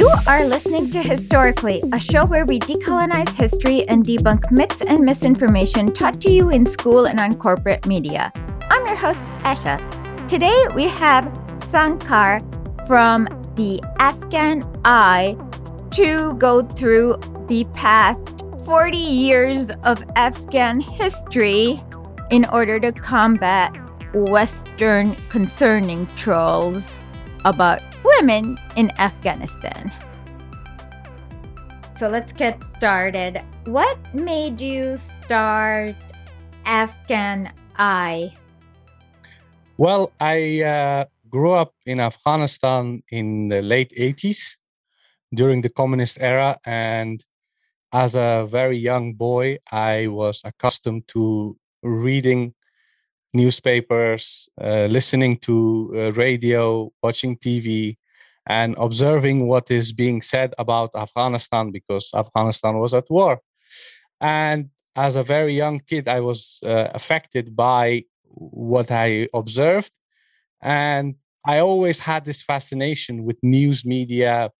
You are listening to Historically, a show where we decolonize history and debunk myths and misinformation taught to you in school and on corporate media. I'm your host, Asha. Today we have Sangar from the Afghan Eye to go through the past 40 years of Afghan history in order to combat Western concerning trolls about women in Afghanistan. So let's get started. What made you start Afghan Eye? Well, I grew up in Afghanistan in the late 80s during the communist era. And as a very young boy, I was accustomed to reading newspapers, listening to radio, watching TV, and observing what is being said about Afghanistan, because Afghanistan was at war. And as a very young kid, I was affected by what I observed. And I always had this fascination with news media,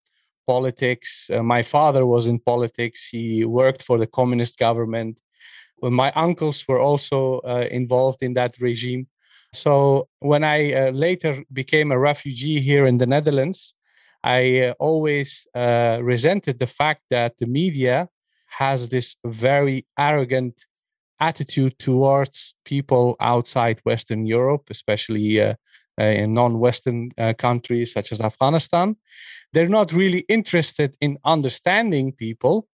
politics. My father was in politics. He worked for the communist government. My uncles were also involved in that regime. So when I later became a refugee here in the Netherlands, I always resented the fact that the media has this very arrogant attitude towards people outside Western Europe, especially in non-Western countries such as Afghanistan. They're not really interested in understanding people.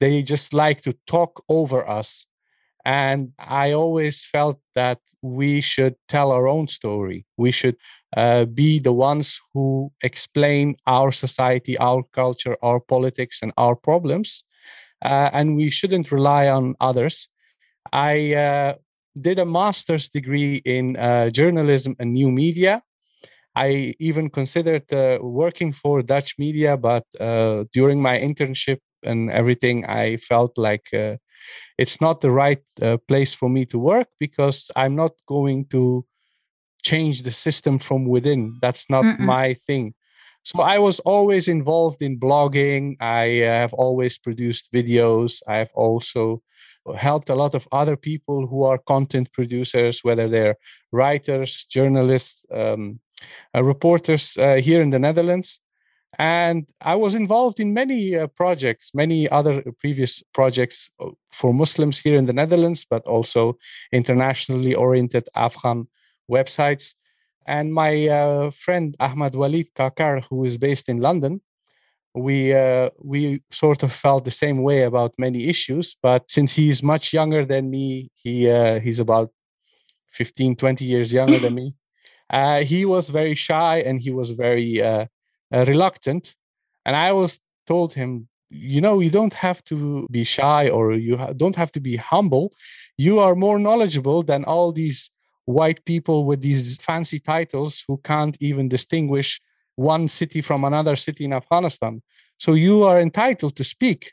They just like to talk over us. And I always felt that we should tell our own story. We should be the ones who explain our society, our culture, our politics, and our problems. And we shouldn't rely on others. I did a master's degree in journalism and new media. I even considered working for Dutch media, but during my internship and everything, I felt like it's not the right place for me to work, because I'm not going to change the system from within. That's not my thing. So I was always involved in blogging. I have always produced videos. I've also helped a lot of other people who are content producers, whether they're writers, journalists, reporters here in the Netherlands. And I was involved in many projects, many other previous projects for Muslims here in the Netherlands, but also internationally oriented Afghan websites. And my friend Ahmad Walid Kakar, who is based in London, we sort of felt the same way about many issues. But since he's much younger than me, he's about 15, 20 years younger than me. He was very shy and he was very reluctant. And I always told him, you know, you don't have to be shy or you don't have to be humble. You are more knowledgeable than all these white people with these fancy titles who can't even distinguish one city from another city in Afghanistan. So you are entitled to speak.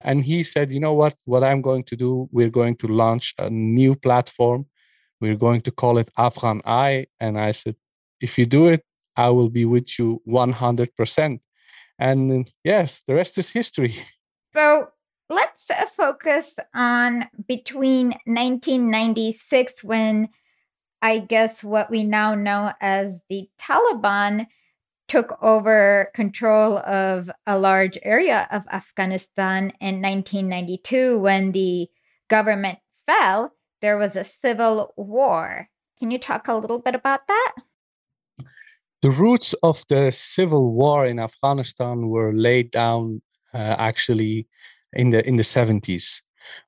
And he said, you know what I'm going to do, we're going to launch a new platform. We're going to call it Afghan Eye. And I said, if you do it, I will be with you 100%. And yes, the rest is history. So let's focus on between 1996, when I guess what we now know as the Taliban took over control of a large area of Afghanistan, and 1992, when the government fell, there was a civil war. Can you talk a little bit about that? The roots of the civil war in Afghanistan were laid down actually in the 70s,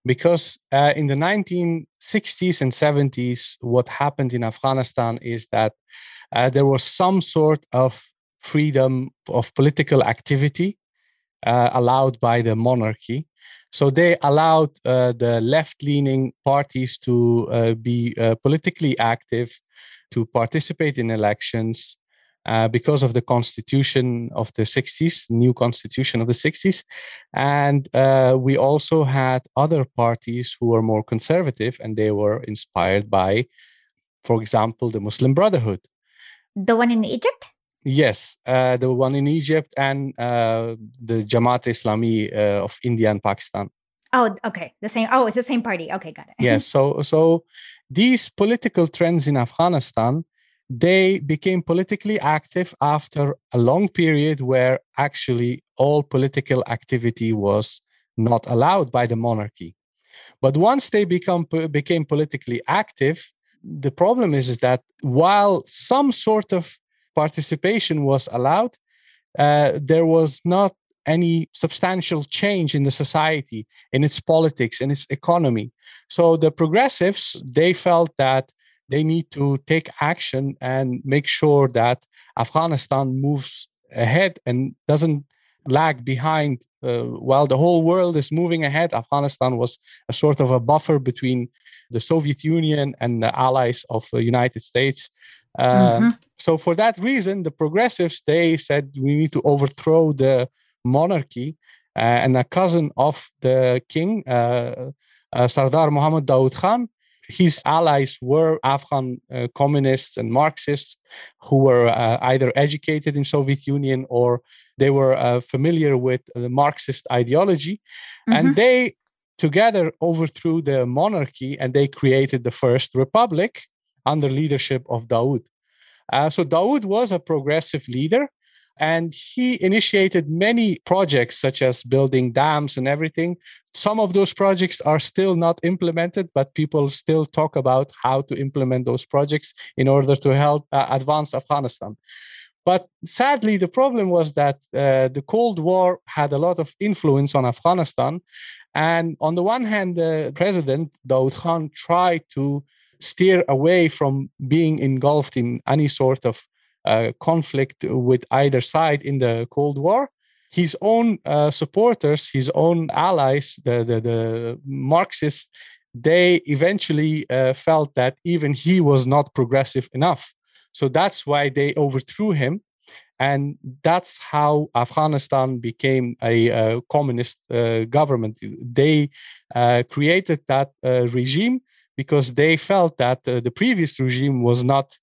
because in the 1960s and 70s, what happened in Afghanistan is that there was some sort of freedom of political activity allowed by the monarchy. So they allowed the left-leaning parties to be politically active, to participate in elections. Because of the constitution of the 60s, new constitution of the 60s. And we also had other parties who were more conservative, and they were inspired by, for example, the Muslim Brotherhood. The one in Egypt? Yes, the one in Egypt and the Jamaat Islami of India and Pakistan. Oh, okay. The same. Oh, it's the same party. Okay, got it. Yes. So these political trends in Afghanistan, they became politically active after a long period where actually all political activity was not allowed by the monarchy. But once they became politically active, the problem is that while some sort of participation was allowed, there was not any substantial change in the society, in its politics, in its economy. So the progressives, they felt that they need to take action and make sure that Afghanistan moves ahead and doesn't lag behind. While the whole world is moving ahead, Afghanistan was a sort of a buffer between the Soviet Union and the allies of the United States. So for that reason, the progressives, they said we need to overthrow the monarchy. And a cousin of the king, Sardar Mohammed Daoud Khan, his allies were Afghan communists and Marxists who were either educated in Soviet Union or they were familiar with the Marxist ideology. And they together overthrew the monarchy and they created the first republic under leadership of Daoud. So Daoud was a progressive leader and he initiated many projects such as building dams and everything. Some of those projects are still not implemented, but people still talk about how to implement those projects in order to help advance Afghanistan. But sadly, the problem was that the Cold War had a lot of influence on Afghanistan. And on the one hand, the president, Daoud Khan, tried to steer away from being engulfed in any sort of conflict with either side in the Cold War. His own supporters, his own allies, the Marxists, they eventually felt that even he was not progressive enough. So that's why they overthrew him. And that's how Afghanistan became a communist government. They created that regime because they felt that the previous regime was not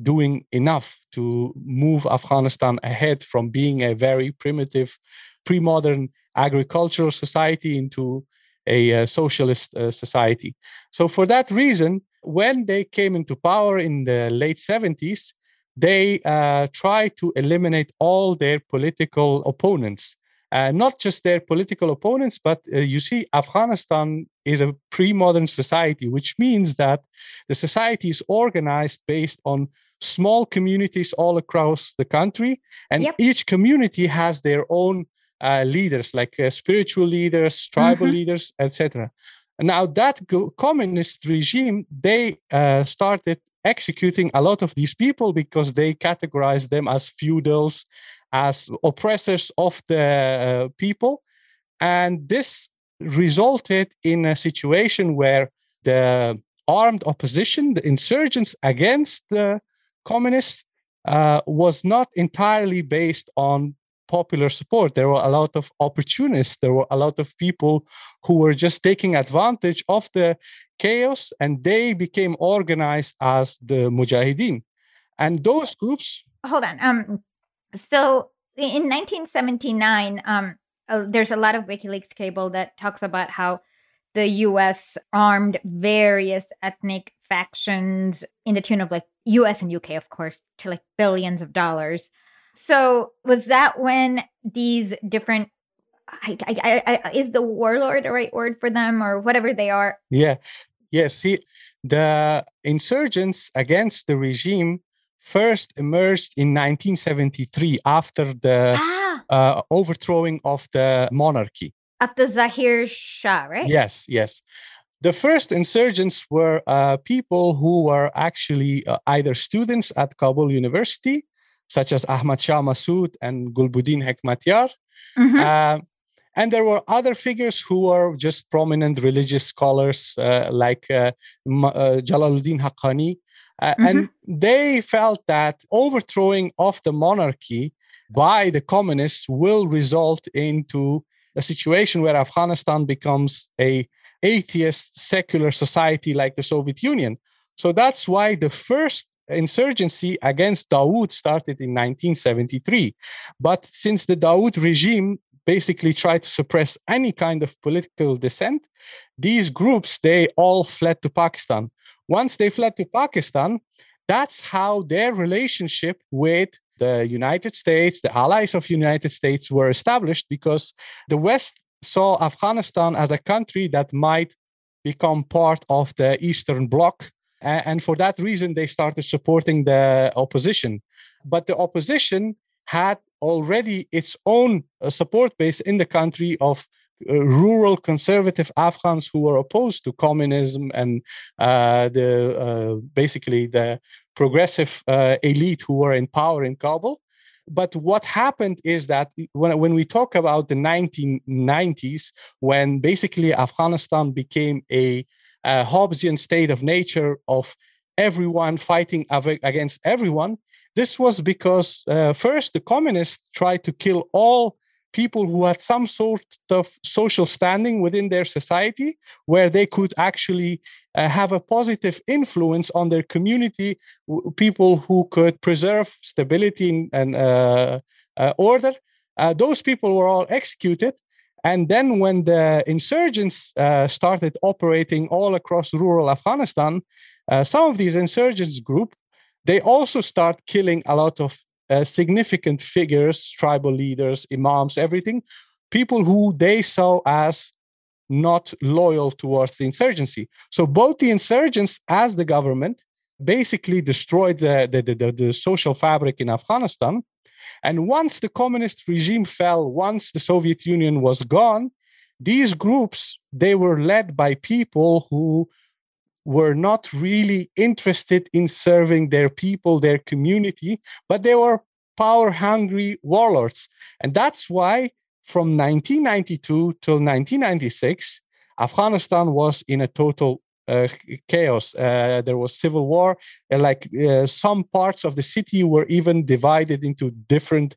doing enough to move Afghanistan ahead from being a very primitive, pre-modern agricultural society into a socialist society. So for that reason, when they came into power in the late 70s, they tried to eliminate all their political opponents. Not just their political opponents, but you see, Afghanistan is a pre-modern society, which means that the society is organized based on small communities all across the country. And each community has their own leaders, like spiritual leaders, tribal leaders, etc. Now, that communist regime, they started executing a lot of these people because they categorized them as feudals, as oppressors of the people. And this resulted in a situation where the armed opposition, the insurgents against the communists, was not entirely based on popular support. There were a lot of opportunists. There were a lot of people who were just taking advantage of the chaos, and they became organized as the Mujahideen. And those groups... Hold on. So in 1979, there's a lot of WikiLeaks cable that talks about how the U.S. armed various ethnic factions in the tune of like U.S. and U.K., of course, to like billions of dollars. So was that when these different, is the warlord the right word for them or whatever they are? Yeah. See, the insurgents against the regime first emerged in 1973 after the overthrowing of the monarchy. After Zahir Shah, right? Yes. The first insurgents were people who were actually either students at Kabul University, such as Ahmad Shah Massoud and Gulbuddin Hekmatyar. And there were other figures who were just prominent religious scholars like Jalaluddin Haqqani. And they felt that overthrowing of the monarchy by the communists will result into a situation where Afghanistan becomes a atheist secular society like the Soviet Union. So that's why the first insurgency against Daoud started in 1973. But since the Daoud regime basically tried to suppress any kind of political dissent, these groups, they all fled to Pakistan. Once they fled to Pakistan, that's how their relationship with the United States, the allies of the United States, were established, because the West saw Afghanistan as a country that might become part of the Eastern Bloc. And for that reason, they started supporting the opposition. But the opposition had already its own support base in the country of rural conservative Afghans who were opposed to communism and basically the progressive elite who were in power in Kabul. But what happened is that when we talk about the 1990s, when basically Afghanistan became a Hobbesian state of nature of everyone fighting against everyone, this was because first the communists tried to kill all people who had some sort of social standing within their society, where they could actually have a positive influence on their community, people who could preserve stability and order. Those people were all executed. And then when the insurgents started operating all across rural Afghanistan, some of these insurgents group, they also start killing a lot of significant figures, tribal leaders, imams, everything, people who they saw as not loyal towards the insurgency. So both the insurgents as the government basically destroyed the social fabric in Afghanistan. And once the communist regime fell, once the Soviet Union was gone, these groups, they were led by people who were not really interested in serving their people, their community, but they were power-hungry warlords. And that's why from 1992 till 1996, Afghanistan was in a total chaos. There was civil war. Some parts of the city were even divided into different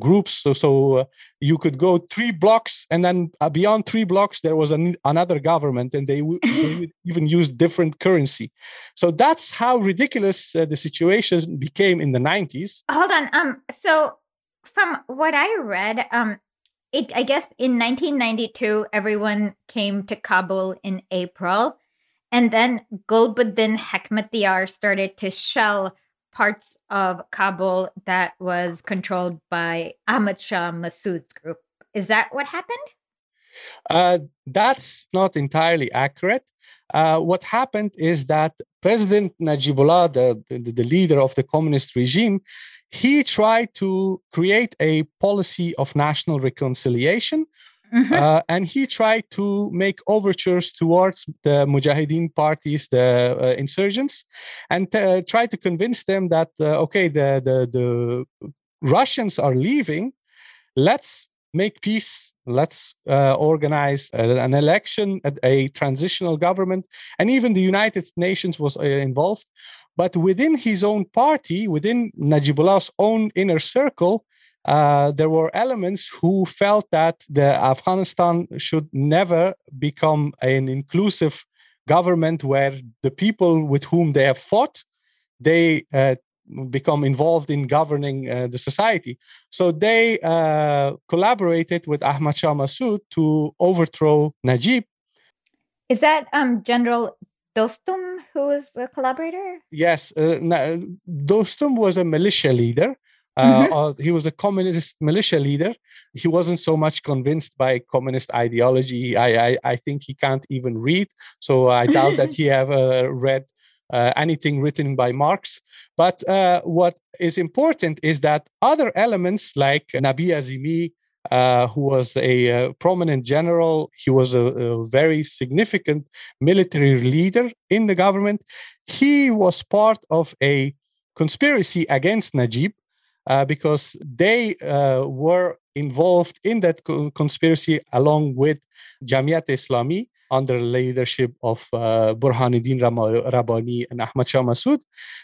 groups. So you could go 3 blocks, and then beyond 3 blocks, there was another government, and they would even use different currency. So that's how ridiculous the situation became in the 90s. Hold on. So from what I read, I guess in 1992, everyone came to Kabul in April. And then Gulbuddin Hekmatyar started to shell parts of Kabul that was controlled by Ahmad Shah Massoud's group. Is that what happened? That's not entirely accurate. What happened is that President Najibullah, the leader of the communist regime, he tried to create a policy of national reconciliation. Mm-hmm. And he tried to make overtures towards the Mujahideen parties, the insurgents, and tried to convince them that, the Russians are leaving. Let's make peace. Let's organize an election, a transitional government. And even the United Nations was involved. But within his own party, within Najibullah's own inner circle, there were elements who felt that Afghanistan should never become an inclusive government where the people with whom they have fought, they become involved in governing the society. So they collaborated with Ahmad Shah Massoud to overthrow Najib. Is that General Dostum who is a collaborator? Yes, Dostum was a militia leader. Mm-hmm. He was a communist militia leader. He wasn't so much convinced by communist ideology. I think he can't even read. So I doubt that he ever read anything written by Marx. But what is important is that other elements like Nabi Azimi, who was a prominent general, he was a very significant military leader in the government. He was part of a conspiracy against Najib. Because they were involved in that conspiracy along with Jamiat Islami under the leadership of Burhanuddin Rabbani and Ahmad Shah Massoud.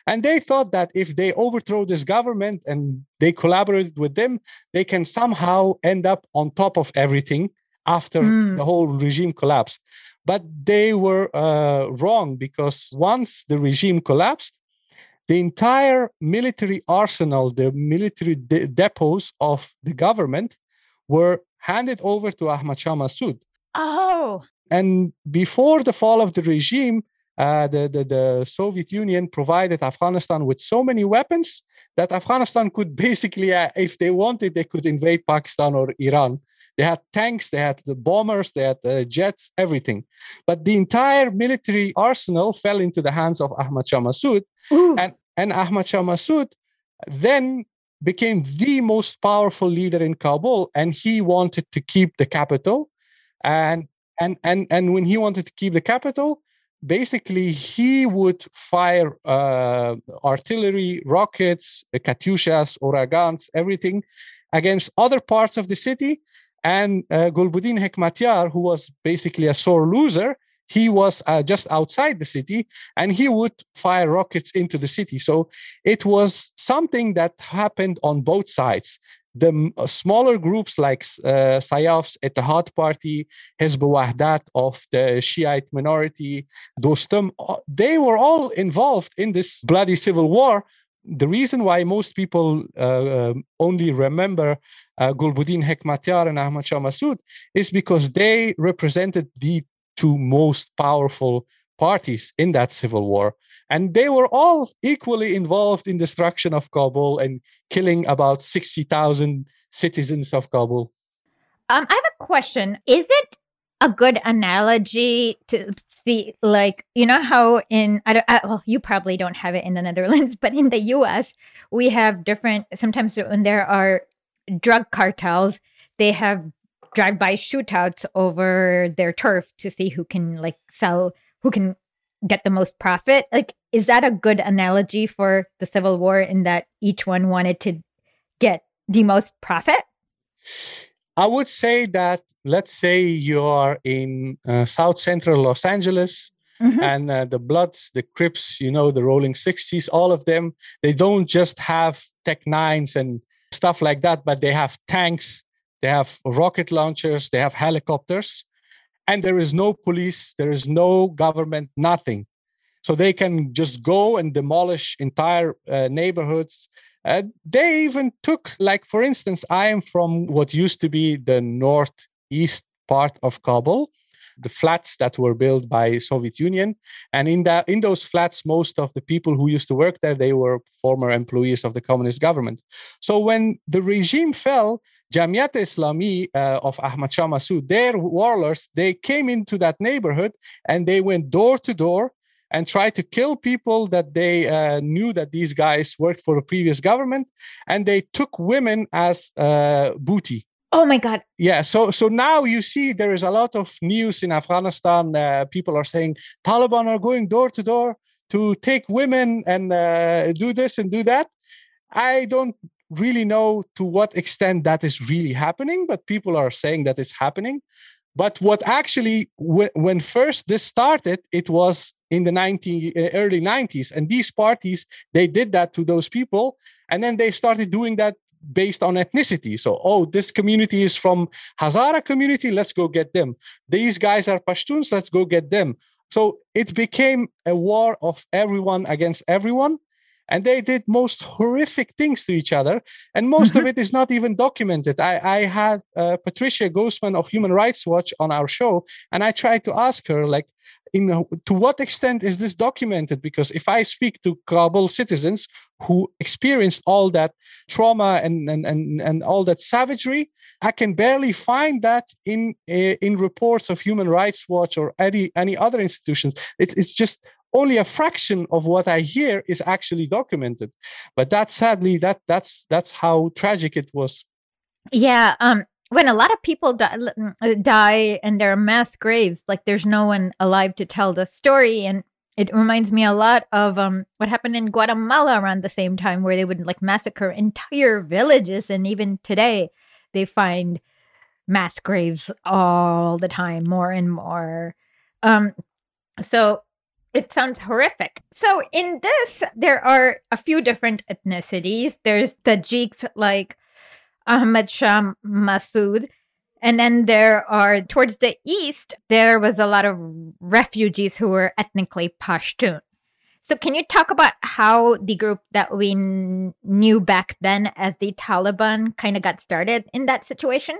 And they thought that if they overthrow this government and they collaborated with them, they can somehow end up on top of everything after the whole regime collapsed. But they were wrong, because once the regime collapsed, the entire military arsenal, the military depots of the government were handed over to Ahmad Shah Massoud. Oh. And before the fall of the regime, the Soviet Union provided Afghanistan with so many weapons that Afghanistan could basically, if they wanted, they could invade Pakistan or Iran. They had tanks, they had the bombers, they had jets, everything. But the entire military arsenal fell into the hands of Ahmad Shah Massoud. And Ahmad Shah Massoud then became the most powerful leader in Kabul, and he wanted to keep the capital. And when he wanted to keep the capital, basically he would fire artillery, rockets, Katyushas, Uragans, everything against other parts of the city. And Gulbuddin Hekmatyar, who was basically a sore loser, he was just outside the city, and he would fire rockets into the city. So it was something that happened on both sides. The smaller groups like Sayyaf's Etihad Party, Hezb-e-Wahdat of the Shiite minority, Dostum, they were all involved in this bloody civil war. The reason why most people only remember Gulbuddin Hekmatyar and Ahmad Shah Massoud is because they represented the two most powerful parties in that civil war. And they were all equally involved in destruction of Kabul and killing about 60,000 citizens of Kabul. I have a question. Is it a good analogy to see, like, you know how in, well, you probably don't have it in the Netherlands, but in the US, we have different, sometimes when there are drug cartels, they have drive-by shootouts over their turf to see who can like sell, who can get the most profit. Like, is that a good analogy for the civil war in that each one wanted to get the most profit? I would say that, let's say you are in South Central Los Angeles, and the Bloods, the Crips, you know, the Rolling 60s, all of them, they don't just have Tech 9s and stuff like that, but they have tanks, they have rocket launchers, they have helicopters. And there is no police, there is no government, nothing. So they can just go and demolish entire neighborhoods. They even took, like, for instance, I am from what used to be the northeast part of Kabul, the flats that were built by Soviet Union. And in those flats, most of the people who used to work there, they were former employees of the communist government. So when the regime fell, Jamiat Islami of Ahmad Shah Massoud, their warlords, they came into that neighborhood and they went door to door and tried to kill people that they knew that these guys worked for a previous government. And they took women as booty. Oh, my God. Yeah. So now you see there is a lot of news in Afghanistan. People are saying Taliban are going door to door to take women and do this and do that. I don't really know to what extent that is really happening, but people are saying that it's happening. But what actually, when first this started, it was in the early 90s. And these parties, they did that to those people. And then they started doing that based on ethnicity. So, oh, this community is from Hazara community, let's go get them. These guys are Pashtuns, let's go get them. So it became a war of everyone against everyone. And they did most horrific things to each other. And most of it is not even documented. I had Patricia Gosman of Human Rights Watch on our show. And I tried to ask her, like, to what extent is this documented? Because if I speak to Kabul citizens who experienced all that trauma and all that savagery, I can barely find that in reports of Human Rights Watch or any other institutions. It's just only a fraction of what I hear is actually documented. But that, sadly, that's how tragic it was. Yeah. When a lot of people die and there are mass graves, like there's no one alive to tell the story. And it reminds me a lot of what happened in Guatemala around the same time, where they would like massacre entire villages. And even today, they find mass graves all the time, more and more. So it sounds horrific. So in this, there are a few different ethnicities. There's the Tajiks, like Ahmad Shah Massoud. And then there are, towards the east, there was a lot of refugees who were ethnically Pashtun. So can you talk about how the group that we knew back then as the Taliban kind of got started in that situation?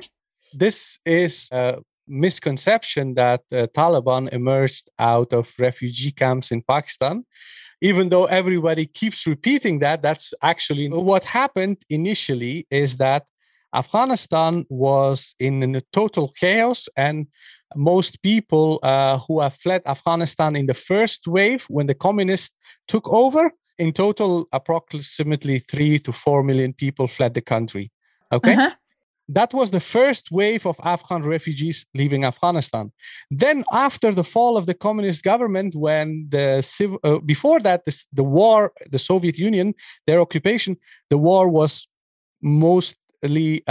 This is a misconception that the Taliban emerged out of refugee camps in Pakistan. Even though everybody keeps repeating that, that's actually what happened initially, is that Afghanistan was in total chaos, and most people who have fled Afghanistan in the first wave when the communists took over, in total, approximately 3 to 4 million people fled the country. Okay? Uh-huh. That was the first wave of Afghan refugees leaving Afghanistan. Then after the fall of the communist government, when before that, the war, the Soviet Union, their occupation, the war was mostly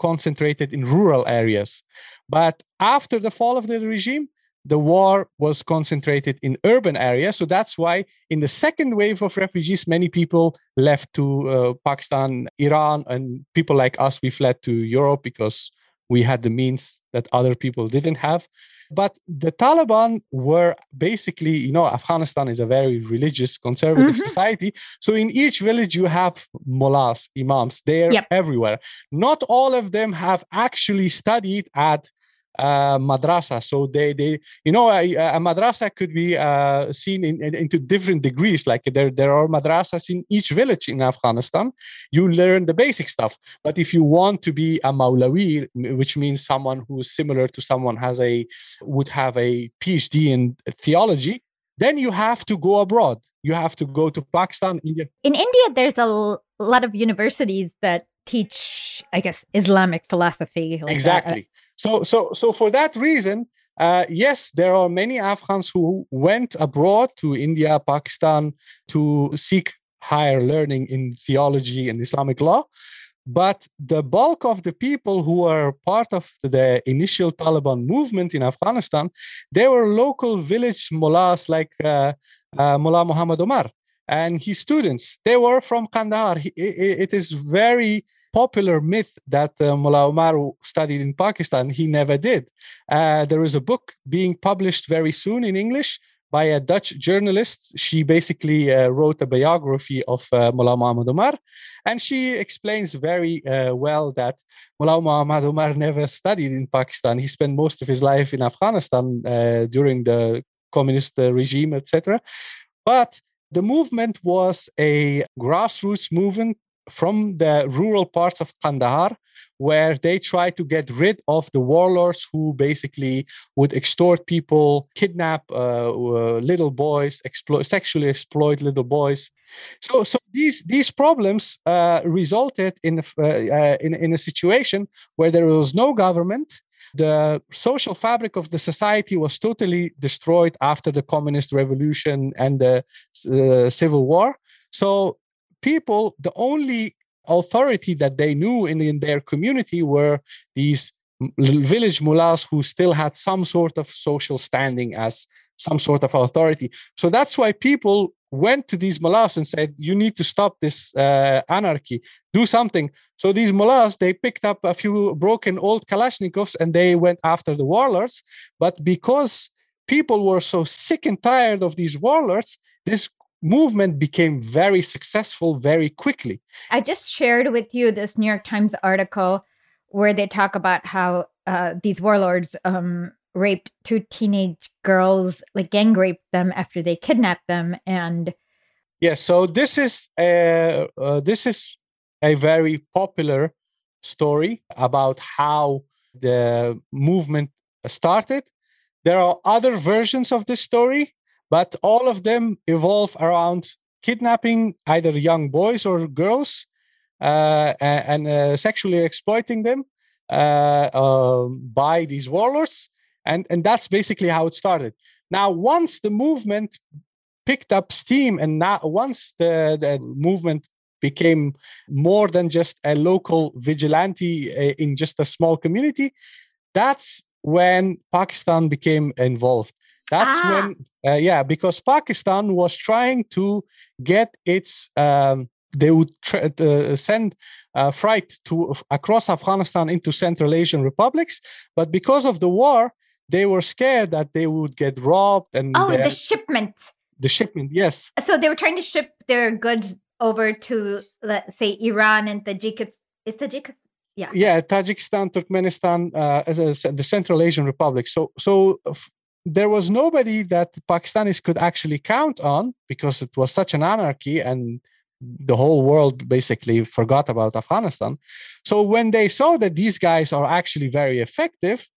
concentrated in rural areas. But after the fall of the regime, the war was concentrated in urban areas. So that's why in the second wave of refugees, many people left to Pakistan, Iran, and people like us, we fled to Europe because we had the means that other people didn't have. But the Taliban were basically, you know, Afghanistan is a very religious, conservative mm-hmm. society. So in each village, you have mullahs, imams, they're yep. everywhere. Not all of them have actually studied at madrasa. So they you know, a madrasa could be seen into different degrees. Like there are madrasas in each village in Afghanistan. You learn the basic stuff. But if you want to be a Maulawi, which means someone who is similar to someone would have a PhD in theology, then you have to go abroad. You have to go to Pakistan, India. In India, there's a lot of universities that teach, I guess, Islamic philosophy. Like exactly. So for that reason, yes, there are many Afghans who went abroad to India, Pakistan, to seek higher learning in theology and Islamic law. But the bulk of the people who were part of the initial Taliban movement in Afghanistan, they were local village mullahs like Mullah Muhammad Omar and his students. They were from Kandahar. It is very popular myth that Mullah Omar studied in Pakistan. He never did. There is a book being published very soon in English by a Dutch journalist. She basically wrote a biography of Mullah Muhammad Omar, and she explains very well that Mullah Muhammad Omar never studied in Pakistan. He spent most of his life in Afghanistan during the communist regime, etc. But the movement was a grassroots movement from the rural parts of Kandahar, where they tried to get rid of the warlords who basically would extort people, kidnap little boys, sexually exploit little boys. So these problems resulted in a situation where there was no government. The social fabric of the society was totally destroyed after the communist revolution and the civil war. So people, the only authority that they knew in their community were these village mullahs who still had some sort of social standing as some sort of authority. So that's why people went to these mullahs and said, you need to stop this anarchy, do something. So these mullahs, they picked up a few broken old Kalashnikovs and they went after the warlords. But because people were so sick and tired of these warlords, this movement became very successful very quickly. I just shared with you this New York Times article where they talk about how these warlords raped two teenage girls, like gang raped them after they kidnapped them. And yes, so this is a very popular story about how the movement started. There are other versions of this story, but all of them evolve around kidnapping either young boys or girls and sexually exploiting them by these warlords. And that's basically how it started. Now, once the movement picked up steam and now once the movement became more than just a local vigilante in just a small community, that's when Pakistan became involved. That's when, because Pakistan was trying to get its, they would send freight to across Afghanistan into Central Asian republics. But because of the war, they were scared that they would get robbed. And the shipment. The shipment, yes. So they were trying to ship their goods over to, let's say, Iran and Tajikistan. Is Tajikistan? Yeah. Yeah, Tajikistan, Turkmenistan, the Central Asian Republic. So there was nobody that Pakistanis could actually count on because it was such an anarchy and the whole world basically forgot about Afghanistan. So when they saw that these guys are actually very effective,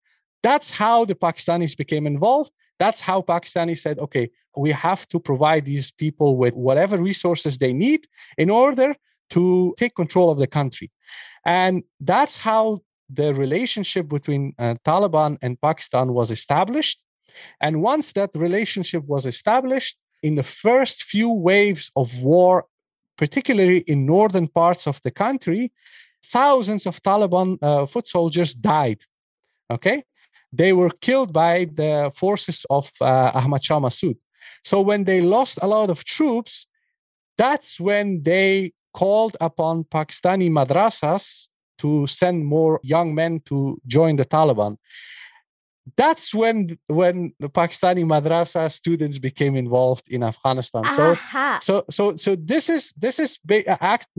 that's how the Pakistanis became involved. That's how Pakistanis said, okay, we have to provide these people with whatever resources they need in order to take control of the country. And that's how the relationship between Taliban and Pakistan was established. And once that relationship was established, in the first few waves of war, particularly in northern parts of the country, thousands of Taliban foot soldiers died. Okay? They were killed by the forces of Ahmad Shah Massoud. So when they lost a lot of troops, that's when they called upon Pakistani madrasas to send more young men to join the Taliban. That's when the Pakistani madrasa students became involved in Afghanistan. So this is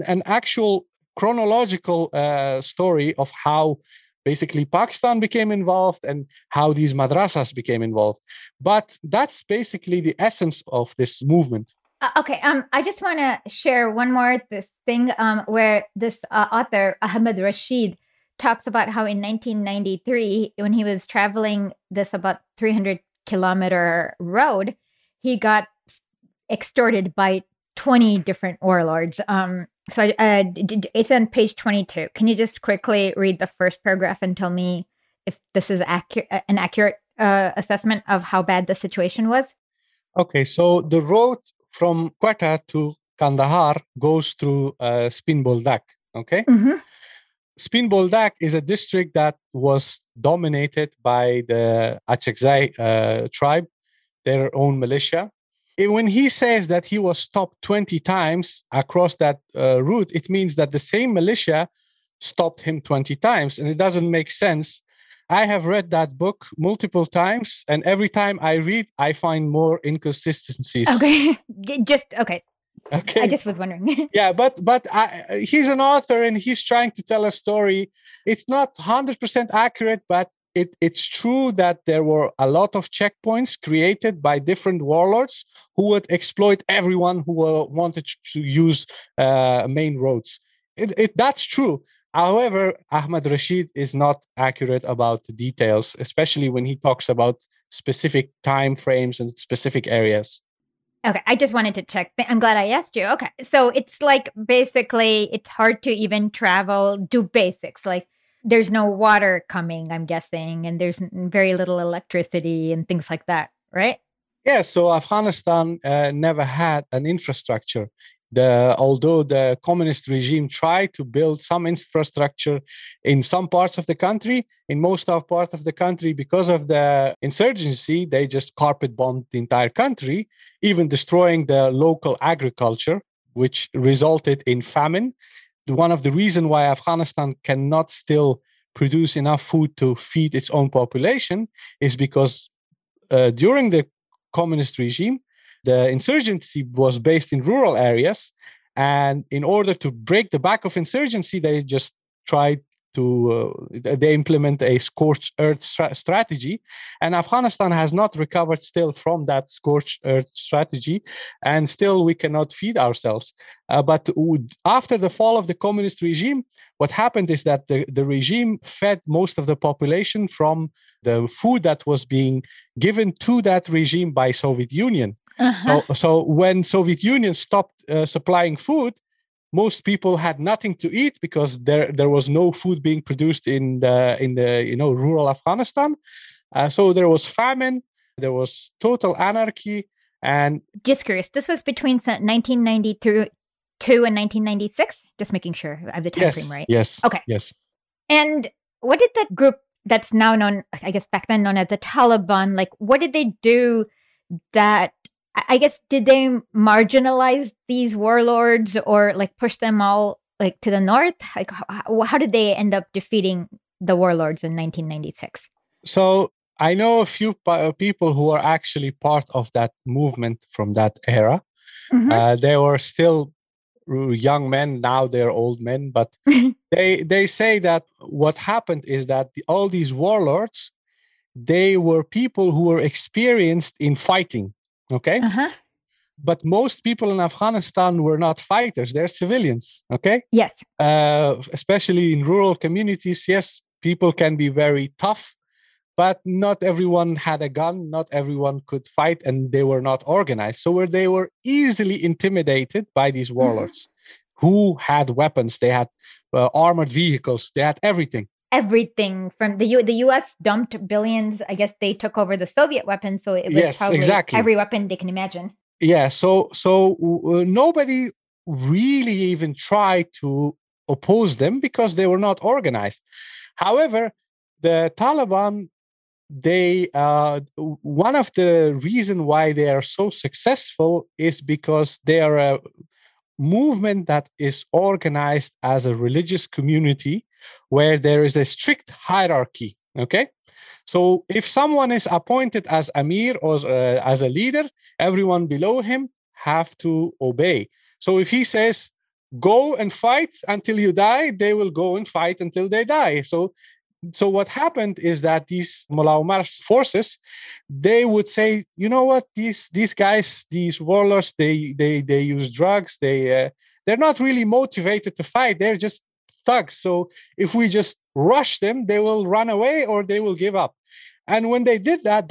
an actual chronological story of how basically Pakistan became involved and how these madrasas became involved. But that's basically the essence of this movement. Okay, I just want to share one more thing where this author, Ahmad Rashid, talks about how in 1993, when he was traveling this about 300-kilometer road, he got extorted by 20 different warlords. So it's on page 22. Can you just quickly read the first paragraph and tell me if this is an accurate assessment of how bad the situation was? Okay, so the road from Quetta to Kandahar goes through Spinboldak, okay? Mm-hmm. Spinboldak is a district that was dominated by the Achekzai tribe, their own militia. When he says that he was stopped 20 times across that route, it means that the same militia stopped him 20 times, and it doesn't make sense. I have read that book multiple times, and every time I read, I find more inconsistencies. Okay, Okay. I just was wondering. Yeah, but he's an author and he's trying to tell a story. It's not 100% accurate, but it's true that there were a lot of checkpoints created by different warlords who would exploit everyone who wanted to use main roads. That's true. However, Ahmad Rashid is not accurate about the details, especially when he talks about specific time frames and specific areas. Okay, I just wanted to check. I'm glad I asked you. Okay, so it's like basically it's hard to even travel, do basics. Like there's no water coming, I'm guessing, and there's very little electricity and things like that, right? Yeah, so Afghanistan never had an infrastructure. Although the communist regime tried to build some infrastructure in some parts of the country, in most of parts of the country, because of the insurgency, they just carpet bombed the entire country, even destroying the local agriculture, which resulted in famine. One of the reasons why Afghanistan cannot still produce enough food to feed its own population is because during the communist regime, the insurgency was based in rural areas, and in order to break the back of insurgency, they just tried to implement a scorched earth strategy, and Afghanistan has not recovered still from that scorched earth strategy, and still we cannot feed ourselves. But after the fall of the communist regime, what happened is that the regime fed most of the population from the food that was being given to that regime by Soviet Union. Uh-huh. So when Soviet Union stopped supplying food, most people had nothing to eat because there was no food being produced in the rural Afghanistan. So there was famine, there was total anarchy, and just curious, this was between 1992 and 1996. Just making sure I have the time frame right. Yes. Okay. Yes. And what did that group that's now known, I guess back then known as the Taliban, like what did they do that? I guess, did they marginalize these warlords or like push them all like to the north? Like, how did they end up defeating the warlords in 1996? So I know a few people who are actually part of that movement from that era. Mm-hmm. They were still young men. Now they're old men. But they say that what happened is that all these warlords, they were people who were experienced in fighting. Okay. Uh-huh. But most people in Afghanistan were not fighters. They're civilians. Okay. Yes. Especially in rural communities. Yes, people can be very tough. But not everyone had a gun, not everyone could fight, and they were not organized. So they were easily intimidated by these warlords who had weapons, they had armored vehicles, they had everything. Everything from the U.S. dumped billions. I guess they took over the Soviet weapons, so it was probably every weapon they can imagine. Yeah, so nobody really even tried to oppose them because they were not organized. However, the Taliban... One of the reasons why they are so successful is because they are a movement that is organized as a religious community where there is a strict hierarchy. Okay, so if someone is appointed as Amir or as a leader, everyone below him have to obey. So if he says, go and fight until you die, they will go and fight until they die. So what happened is that these Mullah Omar's forces, they would say, you know what, these guys, these warlords, they use drugs. They're not really motivated to fight. They're just thugs. So if we just rush them, they will run away or they will give up. And when they did that,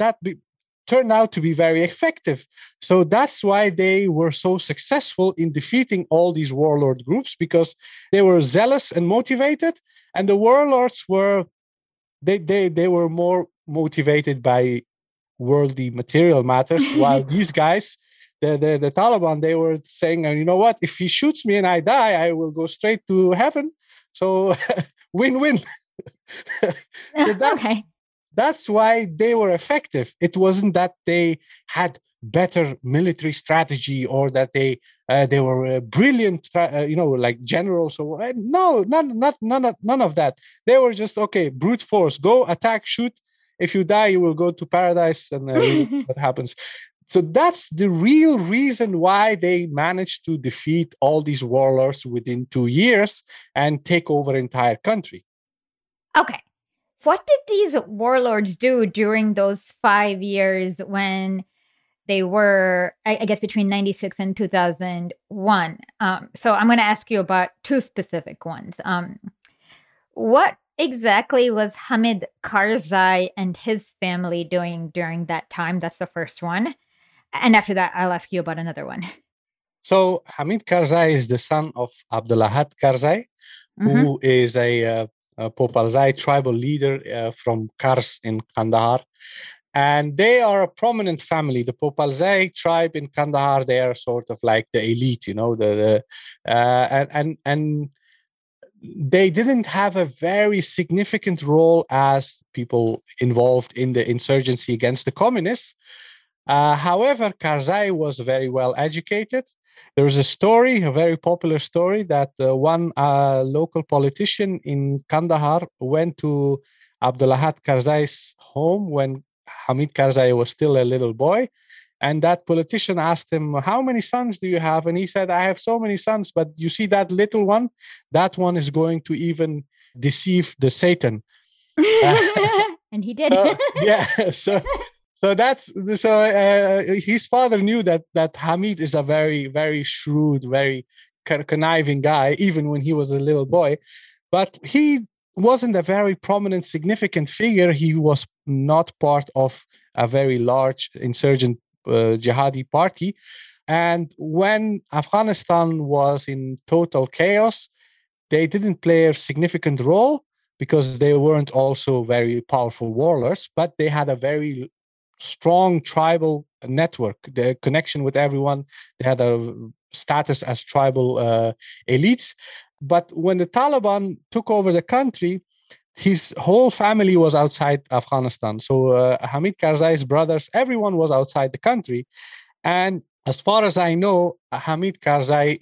turned out to be very effective. So that's why they were so successful in defeating all these warlord groups, because they were zealous and motivated. And the warlords were... They were more motivated by worldly material matters, while these guys, the Taliban, they were saying, you know what, if he shoots me and I die, I will go straight to heaven. So win-win. So that's why they were effective. It wasn't that they had better military strategy or that they were brilliant, like generals. So no, none of that. They were just brute force. Go attack, shoot. If you die, you will go to paradise, and what happens. So that's the real reason why they managed to defeat all these warlords within 2 years and take over an entire country. Okay, what did these warlords do during those 5 years when? They were, I guess, between 96 and 2001. So I'm going to ask you about two specific ones. What exactly was Hamid Karzai and his family doing during that time? That's the first one. And after that, I'll ask you about another one. So Hamid Karzai is the son of Abdul Ahad Karzai, who is a Popalzai tribal leader from Kars in Kandahar. And they are a prominent family. The Popalzai tribe in Kandahar, they are sort of like the elite, and they didn't have a very significant role as people involved in the insurgency against the communists. However, Karzai was very well educated. There was a very popular story, that one local politician in Kandahar went to Abdul Ahad Karzai's home when Hamid Karzai was still a little boy. And that politician asked him, how many sons do you have? And he said, I have so many sons, but you see that little one? That one is going to even deceive the Satan. And he did. His father knew that Hamid is a very, very shrewd, very conniving guy, even when he was a little boy. But he wasn't a very prominent, significant figure. He was not part of a very large insurgent jihadi party. And when Afghanistan was in total chaos, they didn't play a significant role because they weren't also very powerful warlords, but they had a very strong tribal network, their connection with everyone. They had a status as tribal elites. But when the Taliban took over the country, his whole family was outside Afghanistan. So Hamid Karzai's brothers, everyone was outside the country. And as far as I know, Hamid Karzai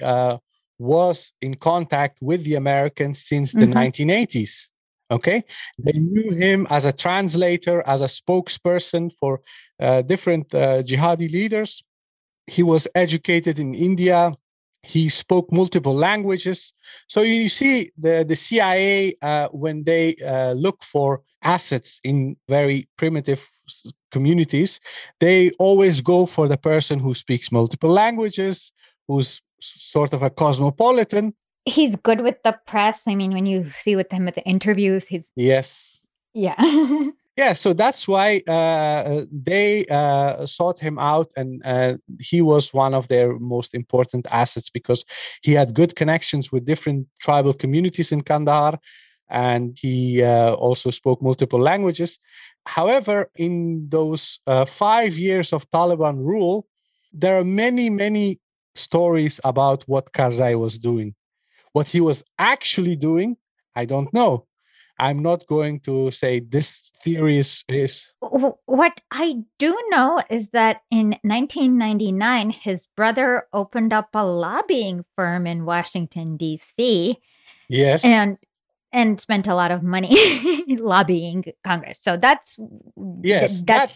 was in contact with the Americans since the 1980s. Okay, they knew him as a translator, as a spokesperson for different jihadi leaders. He was educated in India. He spoke multiple languages. So you see the CIA, when they look for assets in very primitive communities, they always go for the person who speaks multiple languages, who's sort of a cosmopolitan. He's good with the press. I mean, when you see with him at the interviews, he's... Yes. Yeah. Yeah, so that's why they sought him out, and he was one of their most important assets because he had good connections with different tribal communities in Kandahar, and he also spoke multiple languages. However, in those 5 years of Taliban rule, there are many, many stories about what Karzai was doing. What he was actually doing, I don't know. I'm not going to say this theory is... What I do know is that in 1999, his brother opened up a lobbying firm in Washington, D.C. Yes. And spent a lot of money lobbying Congress. So that's... Yes, that's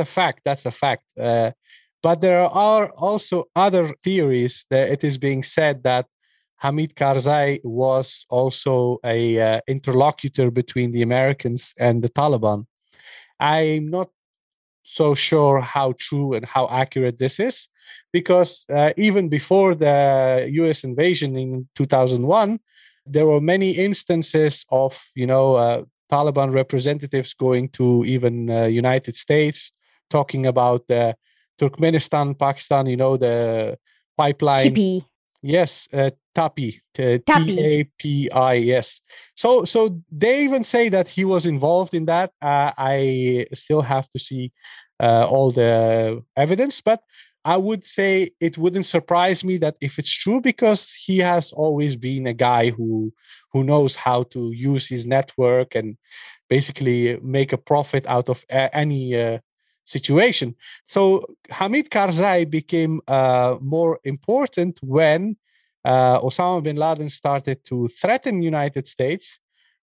a fact. That's a fact. But there are also other theories that it is being said that Hamid Karzai was also an interlocutor between the Americans and the Taliban. I'm not so sure how true and how accurate this is, because even before the US invasion in 2001, there were many instances of, Taliban representatives going to even United States, talking about Turkmenistan, Pakistan, the pipeline. TP. Yes, TAPI, T-A-P-I, yes. So they even say that he was involved in that. I still have to see all the evidence, but I would say it wouldn't surprise me that if it's true, because he has always been a guy who knows how to use his network and basically make a profit out of any situation. So Hamid Karzai became more important when Osama bin Laden started to threaten the United States,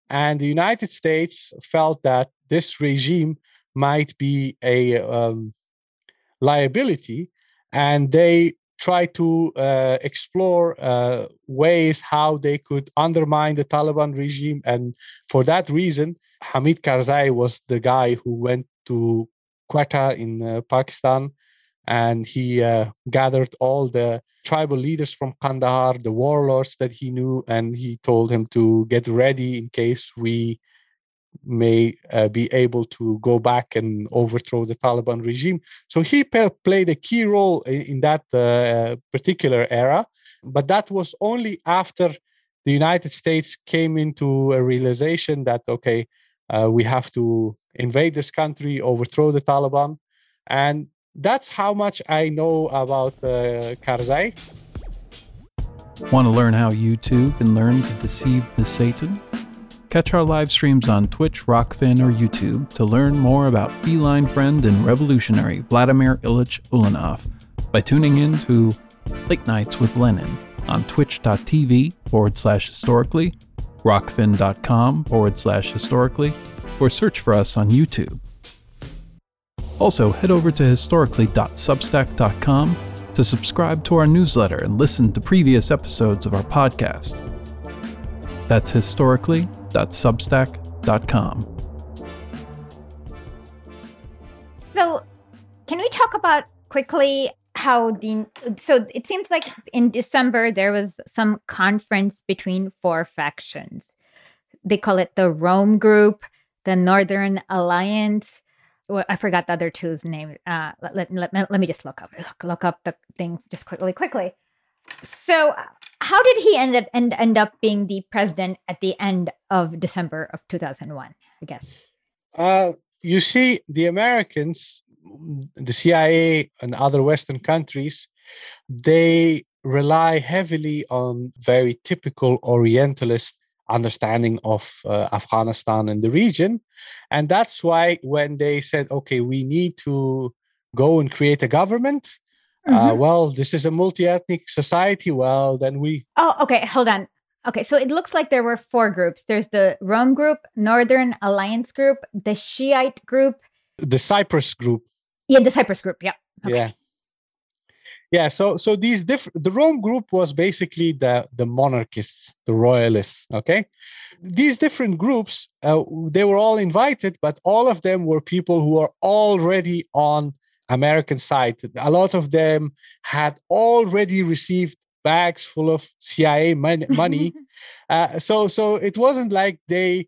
and the United States felt that this regime might be a liability, and they tried to explore ways how they could undermine the Taliban regime. And for that reason, Hamid Karzai was the guy who went to Quetta in Pakistan, and he gathered all the tribal leaders from Kandahar, the warlords that he knew, and he told him to get ready in case we may be able to go back and overthrow the Taliban regime. So he played a key role in that particular era, but that was only after the United States came into a realization that, okay, we have to invade this country, overthrow the Taliban. And that's how much I know about Karzai. Want to learn how you too can learn to deceive the Satan? Catch our live streams on Twitch, Rockfin, or YouTube to learn more about feline friend and revolutionary Vladimir Ilyich Ulyanov by tuning in to Late Nights with Lenin on twitch.tv/historically, rockfin.com/historically, or search for us on YouTube. Also, head over to historically.substack.com to subscribe to our newsletter and listen to previous episodes of our podcast. That's historically.substack.com. So, can we talk about quickly how so it seems like in December there was some conference between four factions. They call it the Rome Group, the Northern Alliance. Well, I forgot the other two's name. Let me just look up the thing just quickly. So how did he end up being the president at the end of December of 2001, I guess? You see, the Americans, the CIA and other Western countries, they rely heavily on very typical Orientalist understanding of Afghanistan and the region. And that's why when they said, okay, we need to go and create a government, this is a multi-ethnic society. Well, then we... Oh, okay, hold on. Okay, so it looks like there were four groups. There's the Rome group, Northern Alliance group, the Shiite group. The Cyprus group. Yeah, the Cyprus group, yeah. Okay. Yeah. Yeah, so these the Rome group was basically the monarchists, the royalists, okay? These different groups, they were all invited, but all of them were people who were already on American side. A lot of them had already received bags full of CIA money. So it wasn't like they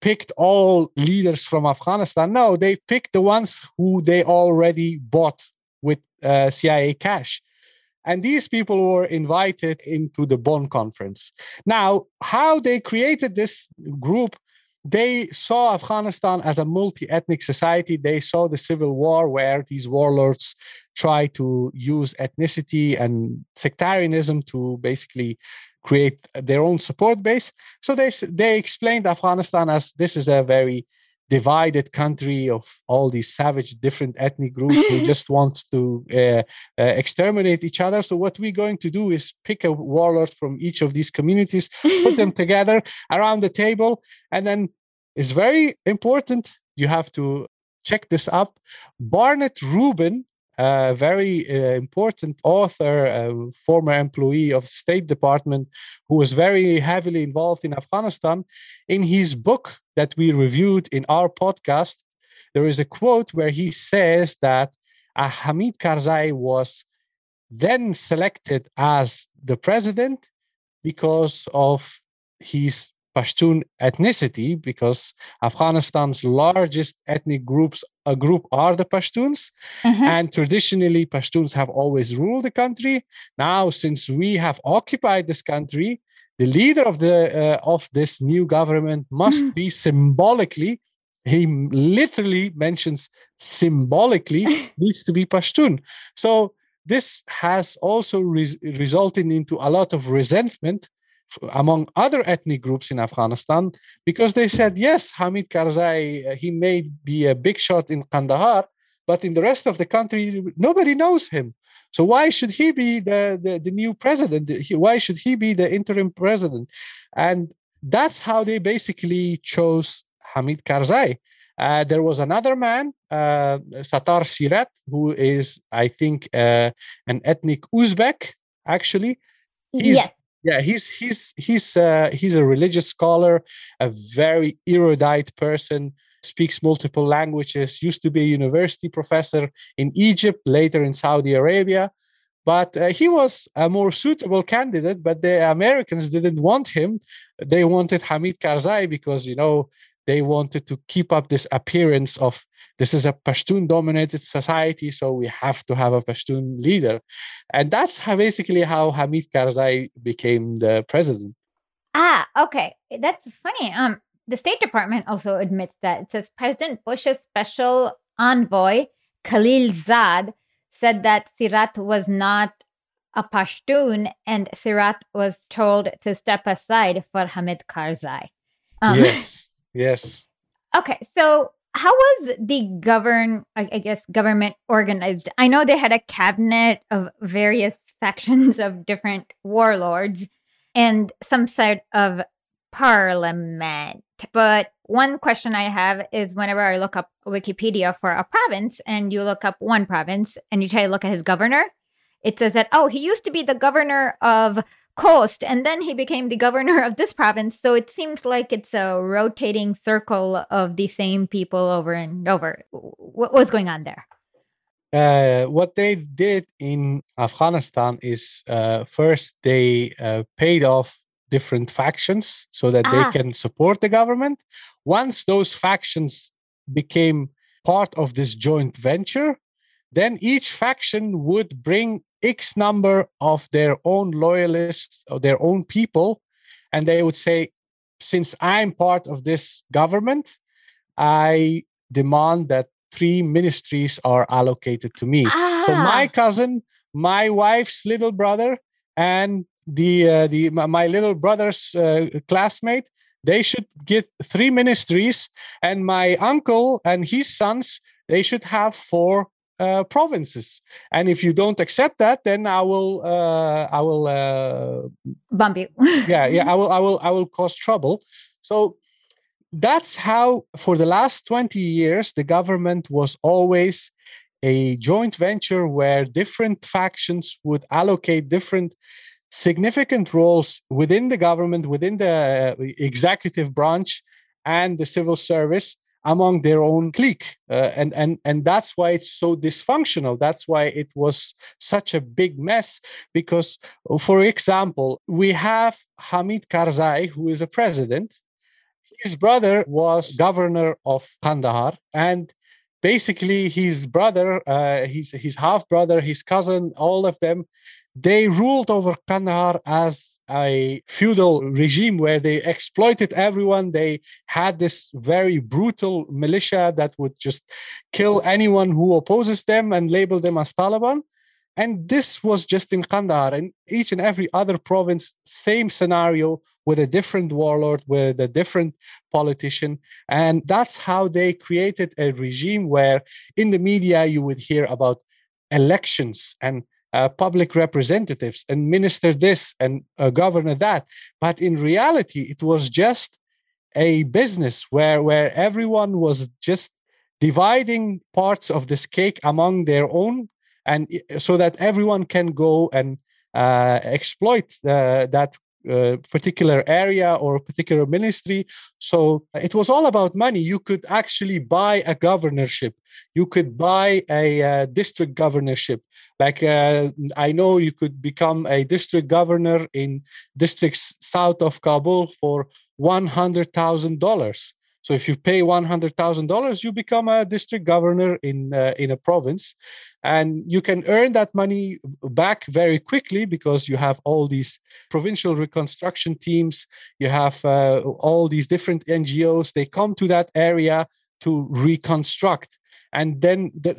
picked all leaders from Afghanistan. No, they picked the ones who they already bought with CIA cash. And these people were invited into the Bonn Conference. Now, how they created this group, they saw Afghanistan as a multi-ethnic society. They saw the civil war where these warlords tried to use ethnicity and sectarianism to basically create their own support base. So they explained Afghanistan as this is a very divided country of all these savage different ethnic groups who just want to exterminate each other. So what we're going to do is pick a warlord from each of these communities, put them together around the table. And then it's very important, you have to check this up, Barnett Rubin, a very important author, former employee of the State Department, who was very heavily involved in Afghanistan. In his book that we reviewed in our podcast, there is a quote where he says that Hamid Karzai was then selected as the president because of his Pashtun ethnicity, because Afghanistan's largest ethnic group are the Pashtuns. Mm-hmm. And traditionally, Pashtuns have always ruled the country. Now, since we have occupied this country, the leader of this new government must be symbolically, he literally mentions symbolically, needs to be Pashtun. So this has also resulted into a lot of resentment among other ethnic groups in Afghanistan, because they said, yes, Hamid Karzai, he may be a big shot in Kandahar, but in the rest of the country, nobody knows him. So why should he be the new president? Why should he be the interim president? And that's how they basically chose Hamid Karzai. There was another man, Satar Sirat, who is, I think, an ethnic Uzbek, actually. Yeah, he's a religious scholar, a very erudite person, speaks multiple languages, used to be a university professor in Egypt, later in Saudi Arabia. But he was a more suitable candidate, but the Americans didn't want him. They wanted Hamid Karzai because, you know, they wanted to keep up this appearance of this is a Pashtun-dominated society, so we have to have a Pashtun leader. And that's basically how Hamid Karzai became the president. Ah, okay. That's funny. The State Department also admits that. It says President Bush's special envoy, Khalilzad, said that Sirat was not a Pashtun, and Sirat was told to step aside for Hamid Karzai. Yes. Yes. Okay. So how was the government organized? I know they had a cabinet of various factions of different warlords and some sort of parliament. But one question I have is whenever I look up Wikipedia for a province and you look up one province and you try to look at his governor, it says that, oh, he used to be the governor of Coast, and then he became the governor of this province. So it seems like it's a rotating circle of the same people over and over. What was going on there? What they did in Afghanistan is first they paid off different factions so that they can support the government. Once those factions became part of this joint venture, then each faction would bring X number of their own loyalists or their own people. And they would say, since I'm part of this government, I demand that 3 ministries are allocated to me. So my cousin, my wife's little brother, and my little brother's classmate, they should get 3 ministries. And my uncle and his sons, they should have 4 provinces, and if you don't accept that, then I will bump you. I will cause trouble. So that's how, for the last 20 years, the government was always a joint venture where different factions would allocate different significant roles within the government, within the executive branch and the civil service among their own clique. And that's why it's so dysfunctional. That's why it was such a big mess, because, for example, we have Hamid Karzai, who is a president. His brother was governor of Kandahar, and basically his brother, his half-brother, his cousin, all of them, they ruled over Kandahar as a feudal regime where they exploited everyone. They had this very brutal militia that would just kill anyone who opposes them and label them as Taliban. And this was just in Kandahar. And each and every other province, same scenario with a different warlord, with a different politician. And that's how they created a regime where in the media you would hear about elections and public representatives and minister this and governor that. But in reality, it was just a business where everyone was just dividing parts of this cake among their own, and so that everyone can go and exploit that particular area or particular ministry. So it was all about money. You could actually buy a governorship. You could buy a district governorship. Like I know you could become a district governor in districts south of Kabul for $100,000. So if you pay $100,000, you become a district governor in a province, and you can earn that money back very quickly because you have all these provincial reconstruction teams, you have all these different NGOs. They come to that area to reconstruct, and then the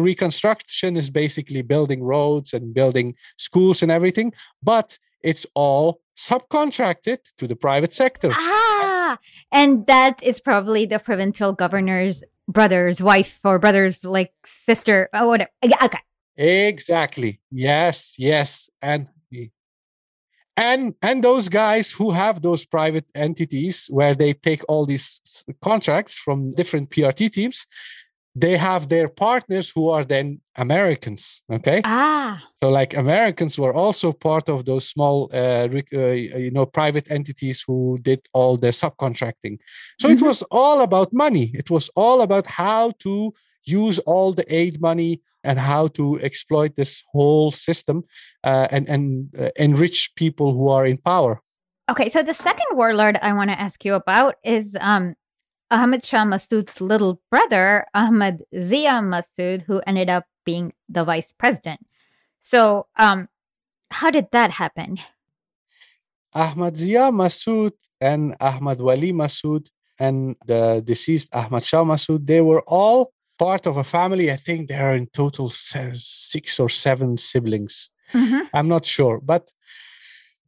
reconstruction is basically building roads and building schools and everything, but it's all subcontracted to the private sector. And that is probably the provincial governor's brother's wife or brother's sister. Oh, whatever. Okay. Exactly. Yes. And those guys who have those private entities where they take all these contracts from different PRT teams, they have their partners who are then Americans. Okay. So Americans were also part of those small, private entities who did all the subcontracting. So It was all about money. It was all about how to use all the aid money and how to exploit this whole system and enrich people who are in power. Okay. So the second warlord I want to ask you about is, Ahmad Shah Massoud's little brother, Ahmad Zia Massoud, who ended up being the vice president. So how did that happen? Ahmad Zia Massoud and Ahmad Wali Massoud and the deceased Ahmad Shah Massoud, they were all part of a family. I think there are in total 6 or 7 siblings. Mm-hmm. I'm not sure. But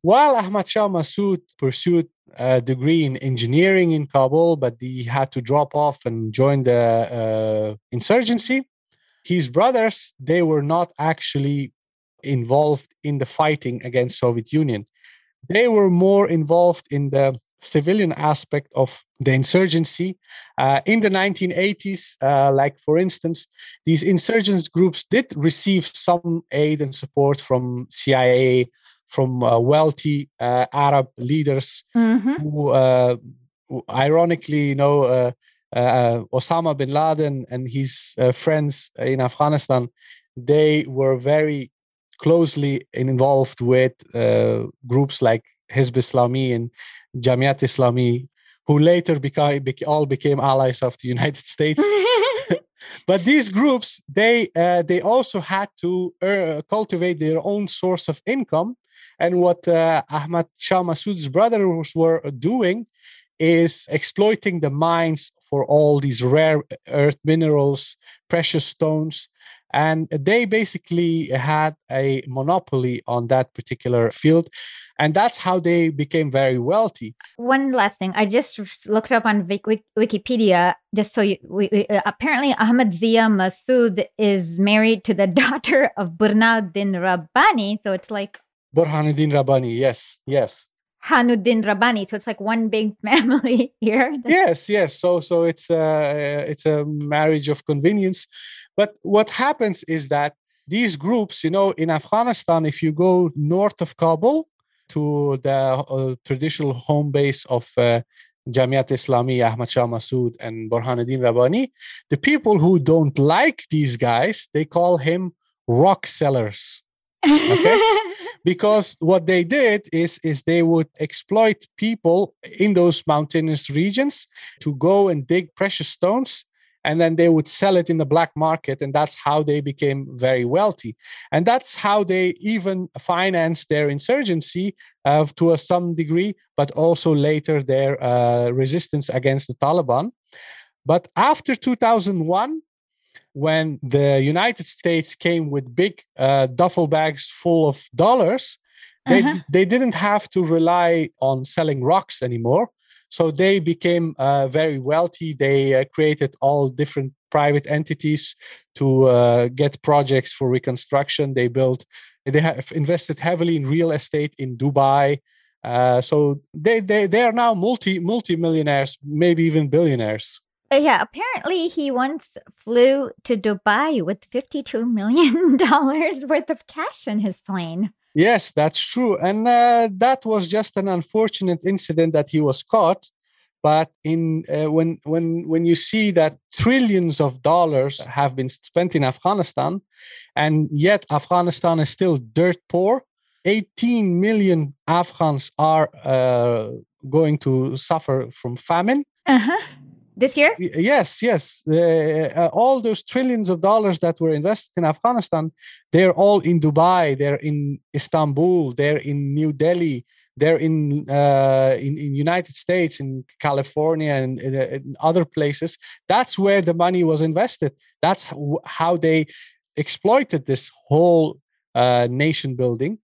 while Ahmad Shah Massoud pursued a degree in engineering in Kabul, but he had to drop off and join the insurgency, his brothers, they were not actually involved in the fighting against Soviet Union. They were more involved in the civilian aspect of the insurgency. In the 1980s, for instance, these insurgent groups did receive some aid and support from CIA, from wealthy Arab leaders who, ironically, Osama bin Laden and his friends in Afghanistan, they were very closely involved with groups like Hizb-Islami and Jamiat Islami, who later all became allies of the United States. But these groups, they also had to cultivate their own source of income. And what Ahmad Shah Massoud's brothers were doing is exploiting the mines for all these rare earth minerals, precious stones, And they basically had a monopoly on that particular field. And that's how they became very wealthy. One last thing. I just looked up on Wikipedia, just so apparently Ahmad Zia Massoud is married to the daughter of Burhanuddin Rabbani. So it's like... Burhanuddin Rabbani, yes, yes. Hanuddin Rabbani, so it's like one big family here. Yes, yes. So it's a marriage of convenience. But what happens is that these groups, you know, in Afghanistan, if you go north of Kabul to the traditional home base of Jamiat Islami, Ahmad Shah Massoud, and Burhanuddin Rabbani, the people who don't like these guys, they call him rock sellers. Okay? Because what they did is they would exploit people in those mountainous regions to go and dig precious stones, and then they would sell it in the black market. And that's how they became very wealthy. And that's how they even financed their insurgency to some degree, but also later their resistance against the Taliban. But after 2001, when the United States came with big duffel bags full of dollars, they didn't have to rely on selling rocks anymore. So they became very wealthy. They created all different private entities to get projects for reconstruction. They have invested heavily in real estate in Dubai. So they are now multi-millionaires, maybe even billionaires. Yeah, apparently he once flew to Dubai with $52 million worth of cash in his plane. Yes, that's true. And that was just an unfortunate incident that he was caught. But in when you see that trillions of dollars have been spent in Afghanistan, and yet Afghanistan is still dirt poor, 18 million Afghans are going to suffer from famine. Uh-huh. This year? Yes, yes. All those trillions of dollars that were invested in Afghanistan, they're all in Dubai, they're in Istanbul, they're in New Delhi, they're in United States, in California, and in other places. That's where the money was invested. That's how they exploited this whole nation building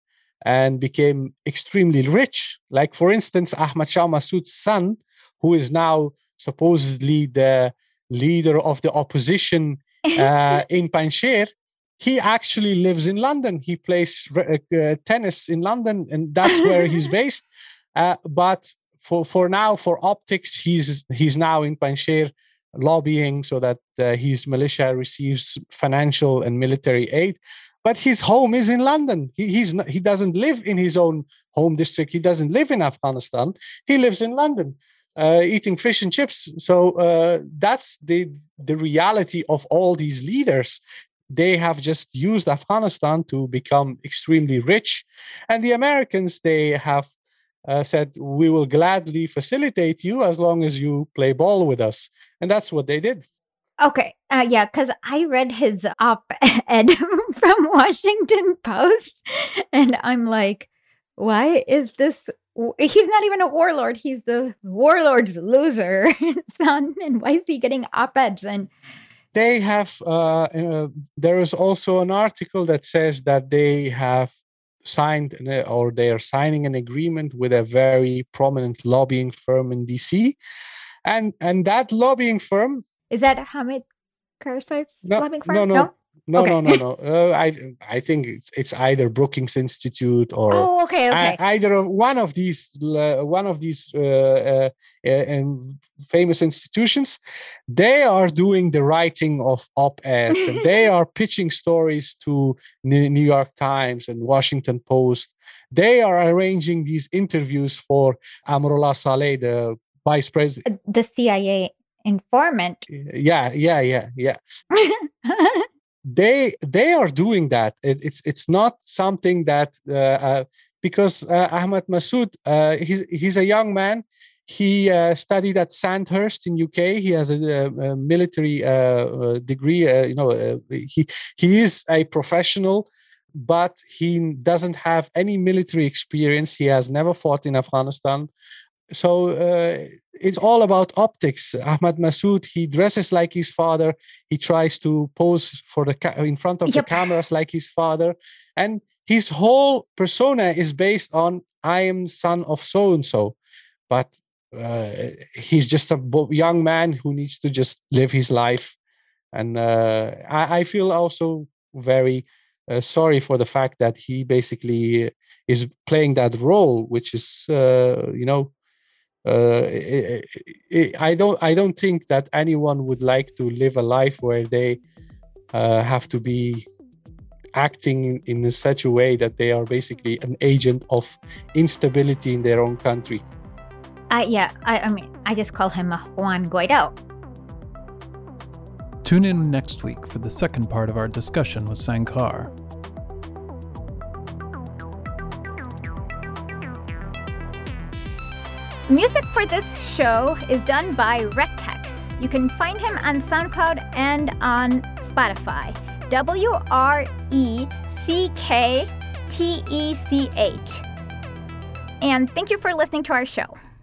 and became extremely rich. Like, for instance, Ahmad Shah Massoud's son, who is now supposedly the leader of the opposition in Panjshir, he actually lives in London. He plays tennis in London, and that's where he's based. But for now, for optics, he's now in Panjshir lobbying so that his militia receives financial and military aid. But his home is in London. He doesn't live in his own home district. He doesn't live in Afghanistan. He lives in London. Eating fish and chips. So that's the reality of all these leaders. They have just used Afghanistan to become extremely rich. And the Americans, they have said, we will gladly facilitate you as long as you play ball with us. And that's what they did. Okay. Yeah, because I read his op-ed from Washington Post. And I'm like, why is this... He's not even a warlord. He's the warlord's loser son. And why is he getting op-eds? And they have, there is also an article that says that they have signed or they are signing an agreement with a very prominent lobbying firm in DC. And that lobbying firm. Is that Hamid Karzai's lobbying firm? No. No, okay. No. I think it's either Brookings Institute or either one of these famous institutions. They are doing the writing of op-eds and they are pitching stories to New York Times and Washington Post. They are arranging these interviews for Amrullah Saleh, the vice president, the CIA informant. Yeah. They are doing that. It's not something that because Ahmad Massoud, he's a young man. He studied at Sandhurst in UK. He has a military degree. He is a professional, but he doesn't have any military experience. He has never fought in Afghanistan. So it's all about optics. Ahmad Massoud, he dresses like his father. He tries to pose for the in front of the cameras like his father. And his whole persona is based on, I am son of so-and-so. But he's just a young man who needs to just live his life. And I feel also very sorry for the fact that he basically is playing that role, which is, you know, I don't think that anyone would like to live a life where they have to be acting in such a way that they are basically an agent of instability in their own country. I just call him a Juan Guaido. Tune in next week for the second part of our discussion with Sangar. Music for this show is done by RecTech. You can find him on SoundCloud and on Spotify. WRECKTECH. And thank you for listening to our show.